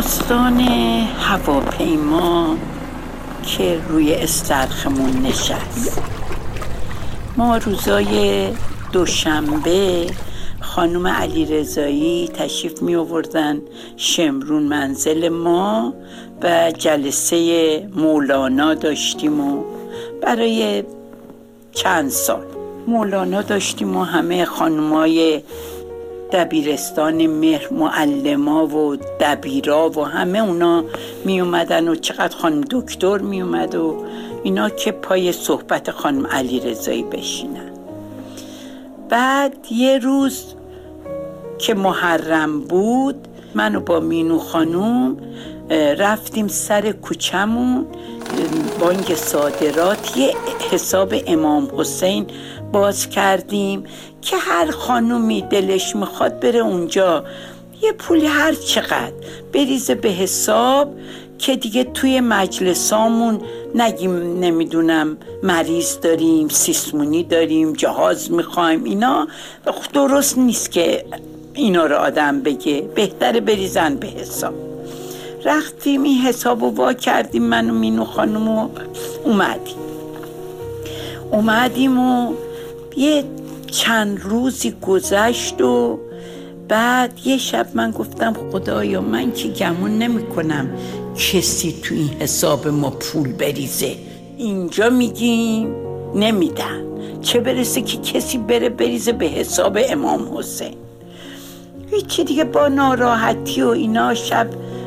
داستان هواپیما که روی استرخمون نشست. ما روزای دوشنبه خانم علیرضایی تشریف می آوردن شمرون منزل ما و جلسه مولانا داشتیم و برای چند سال مولانا داشتیم و همه خانمای دبیرستان مهر، معلما و دبیرا و همه اونا می اومدن و چقدر خانم دکتر می اومد و اینا که پای صحبت خانم علیرضایی بشینن. بعد یه روز که محرم بود من و با مینو خانم رفتیم سر کوچمون بانک صادرات، یه حساب امام حسین باز کردیم که هر خانومی دلش میخواد بره اونجا یه پول هر چقدر بریزه به حساب که دیگه توی مجلسامون نگیم نمیدونم مریض داریم، سیسمونی داریم، جهاز میخوایم. اینا درست نیست که اینا رو آدم بگه، بهتره بریزن به حساب. رفتیم این حساب رو وا کردیم، من و مینو خانم رو اومدیم و یه چند روزی گذشت و بعد یه شب من گفتم خدایا من که گمون نمی کنم کسی تو این حساب ما پول بریزه، اینجا میگیم نمیدن، چه برسه که کسی بره بریزه به حساب امام حسین. هیچی دیگه با ناراحتی و اینا شب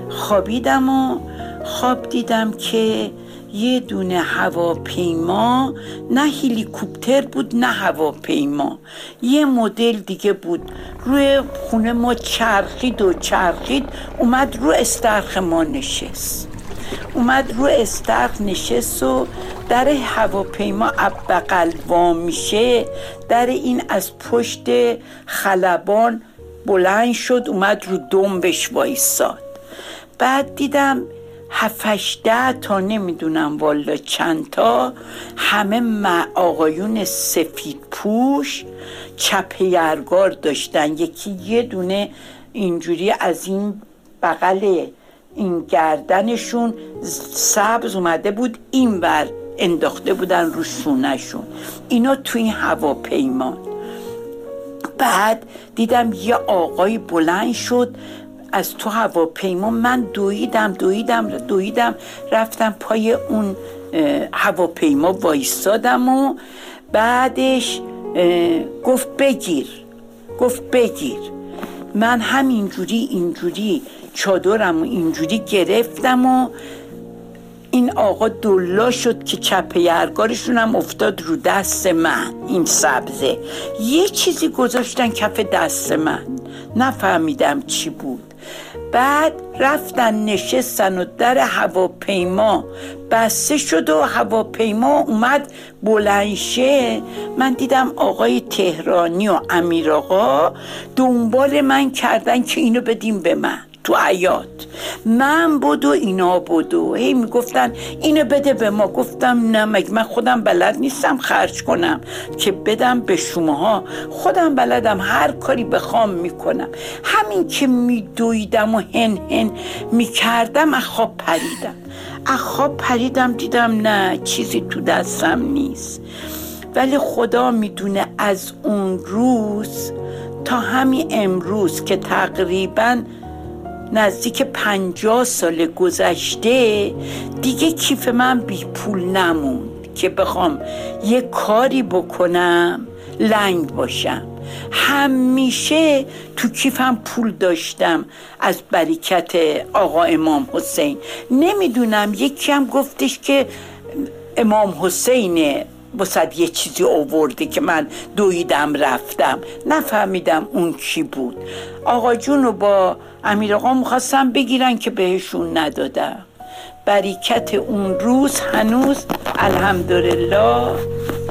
خوابیدم و خواب دیدم که یه دونه هواپیما، نه هلیکوپتر بود نه هواپیما، یه مدل دیگه بود، روی خونه ما چرخید و چرخید، اومد رو استرخ ما نشست، و در هواپیما بغل وا میشه، در این از پشت خلبان بلند شد، اومد رو دمبش وایساد. بعد دیدم 7-8 تا نمیدونم والا چند تا، همه آقایون سفید پوش چپ یرگار داشتن، یکی یه دونه اینجوری از این بغل این گردنشون سبز اومده بود این ور انداخته بودن رو سونهشون، اینا تو این هواپیما. بعد دیدم یه آقای بلند شد از تو هواپیما، من دویدم رفتم پای اون هواپیما وایستادم و بعدش گفت بگیر. من همینجوری چادرم و اینجوری گرفتم و این آقا دولا شد که چپ یرگارشون هم افتاد رو دست من، این سبزه یه چیزی گذاشتن کف دست من، نفهمیدم چی بود. بعد رفتن نشستن و در هواپیما بسته شد و هواپیما اومد بلندشه. من دیدم آقای تهرانی و امیر آقا دنبال من کردن که اینو بدیم به من تو حیاط، من بود و اینا بود و هی میگفتن اینو بده به ما. گفتم نه، مگه من خودم بلد نیستم خرج کنم که بدم به شماها، خودم بلدم، هر کاری بخوام میکنم. همین که میدویدم و هن میکردم از خواب پریدم دیدم نه چیزی تو دستم نیست. ولی خدا میدونه از اون روز تا همین امروز که تقریباً نزدیک 50 سال گذشته، دیگه کیف من بی پول نموند که بخوام یه کاری بکنم لنگ باشم. همیشه تو کیفم پول داشتم از برکت آقا امام حسین. نمیدونم یکی هم گفتش که امام حسینه بسد یه چیزی آورده که من دویدم رفتم، نفهمیدم اون کی بود. آقا جون و با امیر آقا میخواستم بگیرن که بهشون ندادم. برکت اون روز هنوز الحمدلله